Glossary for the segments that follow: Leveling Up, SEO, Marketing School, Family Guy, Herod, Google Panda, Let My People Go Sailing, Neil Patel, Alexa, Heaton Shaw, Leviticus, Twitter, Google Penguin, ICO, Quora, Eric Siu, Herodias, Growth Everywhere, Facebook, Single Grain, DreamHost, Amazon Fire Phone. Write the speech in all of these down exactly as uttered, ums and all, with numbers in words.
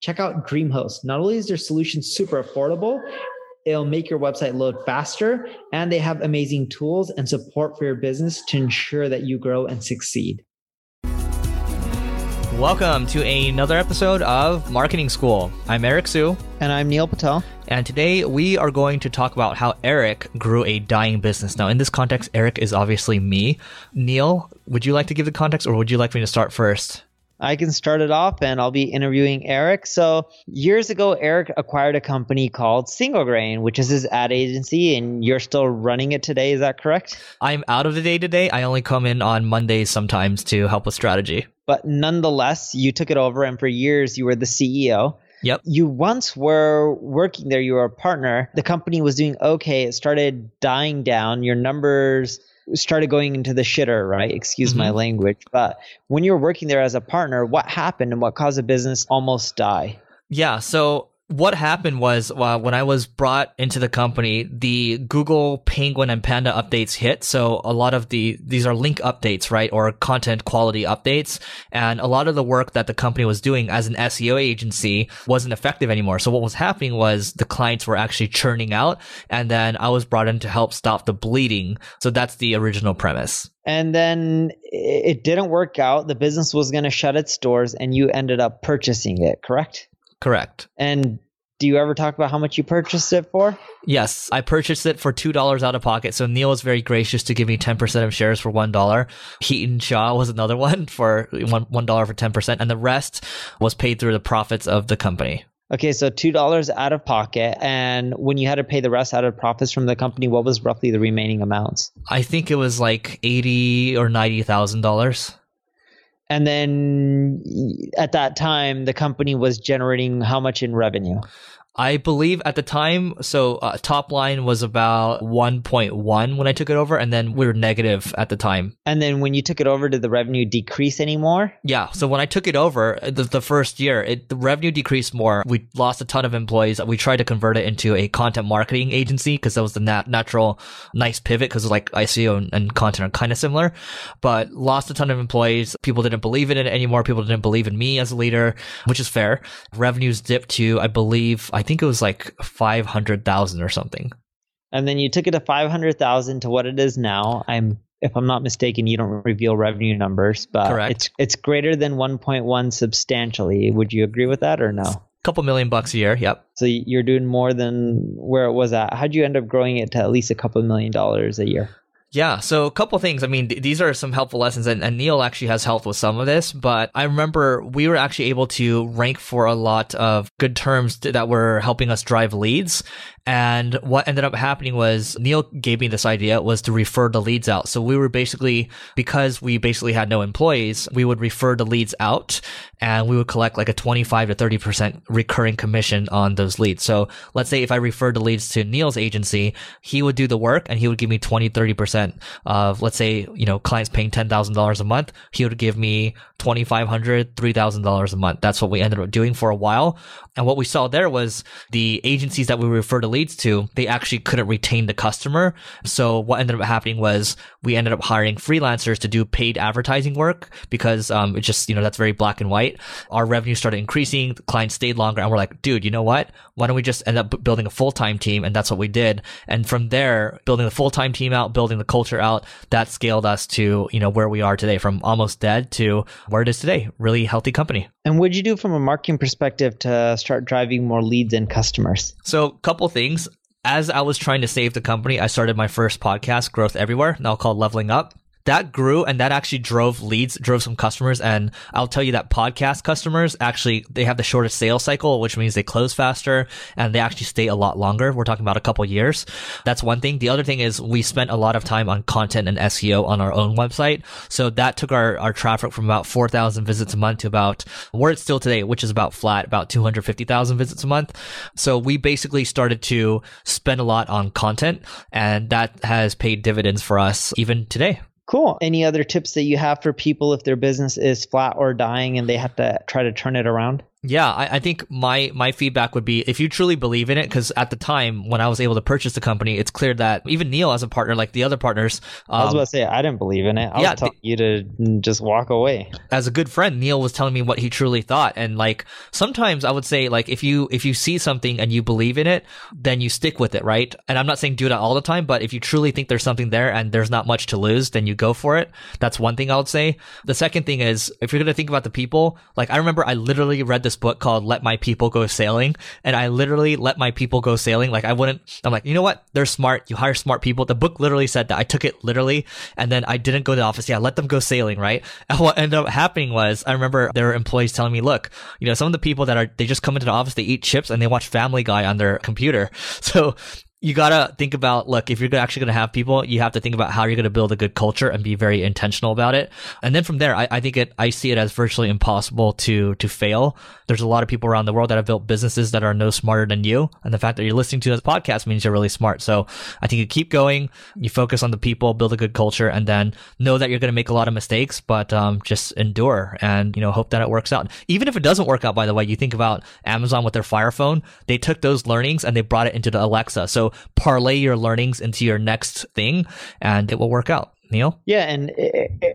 Check out DreamHost. Not only is their solution super affordable, it'll make your website load faster, and they have amazing tools and support for your business to ensure that you grow and succeed. Welcome to another episode of Marketing School. I'm Eric Siu. And I'm Neil Patel. And today we are going to talk about how Eric grew a dying business. Now, in this context, Eric is obviously me. Neil, would you like to give the context, or would you like me to start first? I can start it off, and I'll be interviewing Eric. So years ago, Eric acquired a company called Single Grain, which is his ad agency, and you're still running it today. Is that correct? I'm out of the day-to-day. I only come in on Mondays sometimes to help with strategy. But nonetheless, you took it over, and for years, you were the C E O. Yep. You once were working there. You were a partner. The company was doing okay. It started dying down. Your numbers started going into the shitter, right? Excuse mm-hmm. my language. But when you were working there as a partner, what happened and what caused the business almost die? Yeah. So what happened was uh, when I was brought into the company, the Google Penguin and Panda updates hit. So a lot of the, these are link updates, right? Or content quality updates. And a lot of the work that the company was doing as an S E O agency wasn't effective anymore. So what was happening was the clients were actually churning out. And then I was brought in to help stop the bleeding. So that's the original premise. And then it didn't work out. The business was going to shut its doors, and you ended up purchasing it, correct? Correct. And do you ever talk about how much you purchased it for? Yes, I purchased it for two dollars out of pocket. So Neil was very gracious to give me ten percent of shares for one dollar. Heaton Shaw was another one for one dollar for ten percent. And the rest was paid through the profits of the company. Okay, so two dollars out of pocket. And when you had to pay the rest out of profits from the company, what was roughly the remaining amounts? I think it was like eighty thousand dollars or ninety thousand dollars. And then at that time, the company was generating how much in revenue? I believe at the time, so uh, top line was about one point one when I took it over, and then we were negative at the time. And then when you took it over, did the revenue decrease anymore? Yeah. So when I took it over the, the first year, it, the revenue decreased more. We lost a ton of employees. We tried to convert it into a content marketing agency because that was the nat- natural nice pivot, because like I C O and, and content are kind of similar, but lost a ton of employees. People didn't believe in it anymore. People didn't believe in me as a leader, which is fair. Revenues dipped to, I believe, I think it was like five hundred thousand or something. And then you took it to five hundred thousand to what it is now. I'm, if I'm not mistaken, you don't reveal revenue numbers, but Correct. it's it's greater than one point one substantially. Would you agree with that or no? A couple million bucks a year. Yep. So you're doing more than where it was at. How'd you end up growing it to at least a couple million dollars a year? Yeah. So a couple of things. I mean, th- these are some helpful lessons, and, and Neil actually has helped with some of this, but I remember we were actually able to rank for a lot of good terms th- that were helping us drive leads. And what ended up happening was Neil gave me this idea was to refer the leads out. So we were basically, because we basically had no employees, we would refer the leads out, and we would collect like a twenty-five to thirty percent recurring commission on those leads. So let's say if I referred the leads to Neil's agency, he would do the work and he would give me twenty, thirty percent. Of, let's say, you know, clients paying ten thousand dollars a month, he would give me twenty-five hundred dollars, three thousand dollars a month. That's what we ended up doing for a while. And what we saw there was the agencies that we refer to leads to, they actually couldn't retain the customer. So what ended up happening was we ended up hiring freelancers to do paid advertising work, because um, it just, you know, that's very black and white. Our revenue started increasing, the clients stayed longer, and we're like, dude, you know what? Why don't we just end up building a full-time team? And that's what we did. And from there, building the full-time team out, building the culture out, that scaled us to, you know, where we are today, from almost dead to where it is today. Really healthy company. And what did you do from a marketing perspective to start driving more leads and customers? So a couple things. As I was trying to save the company, I started my first podcast, Growth Everywhere, now called Leveling Up. that grew, and that actually drove leads, drove some customers. And I'll tell you that podcast customers actually, they have the shortest sales cycle, which means they close faster and they actually stay a lot longer. We're talking about a couple years. That's one thing. The other thing is we spent a lot of time on content and S E O on our own website. So that took our, our traffic from about four thousand visits a month to about where it's still today, which is about flat, about two hundred fifty thousand visits a month. So we basically started to spend a lot on content, and that has paid dividends for us even today. Cool. Any other tips that you have for people if their business is flat or dying and they have to try to turn it around? Yeah, I, I think my my feedback would be if you truly believe in it, because at the time when I was able to purchase the company, it's clear that even Neil as a partner, like the other partners... Um, I was about to say, I didn't believe in it. I yeah, was telling the, you to just walk away. As a good friend, Neil was telling me what he truly thought. And like sometimes I would say, like if you if you see something and you believe in it, then you stick with it, right? And I'm not saying do that all the time, but if you truly think there's something there and there's not much to lose, then you go for it. That's one thing I would say. The second thing is if you're going to think about the people, like I remember I literally read this book called Let My People Go Sailing, and I literally let my people go sailing. Like I wouldn't, I'm like, you know what? They're smart. You hire smart people. The book literally said that. I took it literally, and then I didn't go to the office. Yeah, I let them go sailing, right? And what ended up happening was I remember there were employees telling me, look, you know, some of the people that are, they just come into the office, they eat chips and they watch Family Guy on their computer. So you got to think about, look, if you're actually going to have people, you have to think about how you're going to build a good culture and be very intentional about it. And then from there, I, I think it, I see it as virtually impossible to, to fail. There's a lot of people around the world that have built businesses that are no smarter than you. And the fact that you're listening to this podcast means you're really smart. So I think you keep going, you focus on the people, build a good culture, and then know that you're going to make a lot of mistakes, but um, just endure and, you know, hope that it works out. Even if it doesn't work out, by the way, you think about Amazon with their Fire Phone, they took those learnings and they brought it into the Alexa. So parlay your learnings into your next thing and it will work out. Neil? Yeah. And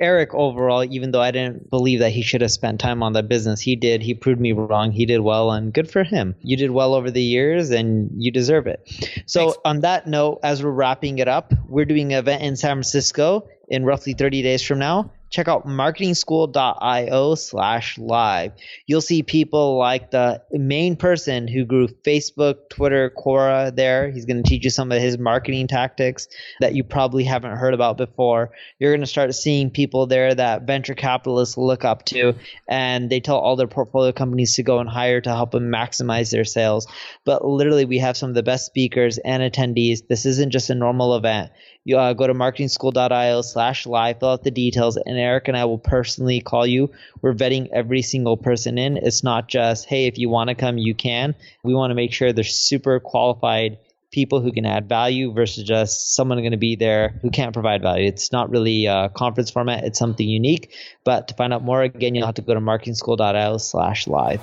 Eric overall, even though I didn't believe that he should have spent time on that business, he did. He proved me wrong. He did well, and good for him. You did well over the years and you deserve it. So Thanks. On that note, as we're wrapping it up, we're doing an event in San Francisco in roughly thirty days from now. Check out marketing school dot io slash live. You'll see people like the main person who grew Facebook, Twitter, Quora there. He's going to teach you some of his marketing tactics that you probably haven't heard about before. You're going to start seeing people there that venture capitalists look up to, and they tell all their portfolio companies to go and hire to help them maximize their sales. But literally, we have some of the best speakers and attendees. This isn't just a normal event. You uh, go to marketing school dot io slash live, fill out the details, and Eric and I will personally call you. We're vetting every single person in. It's not just, hey, if you want to come, you can. We want to make sure they're super qualified people who can add value versus just someone going to be there who can't provide value. It's not really a conference format. It's something unique. But to find out more, again, you'll have to go to marketing school dot io slash live.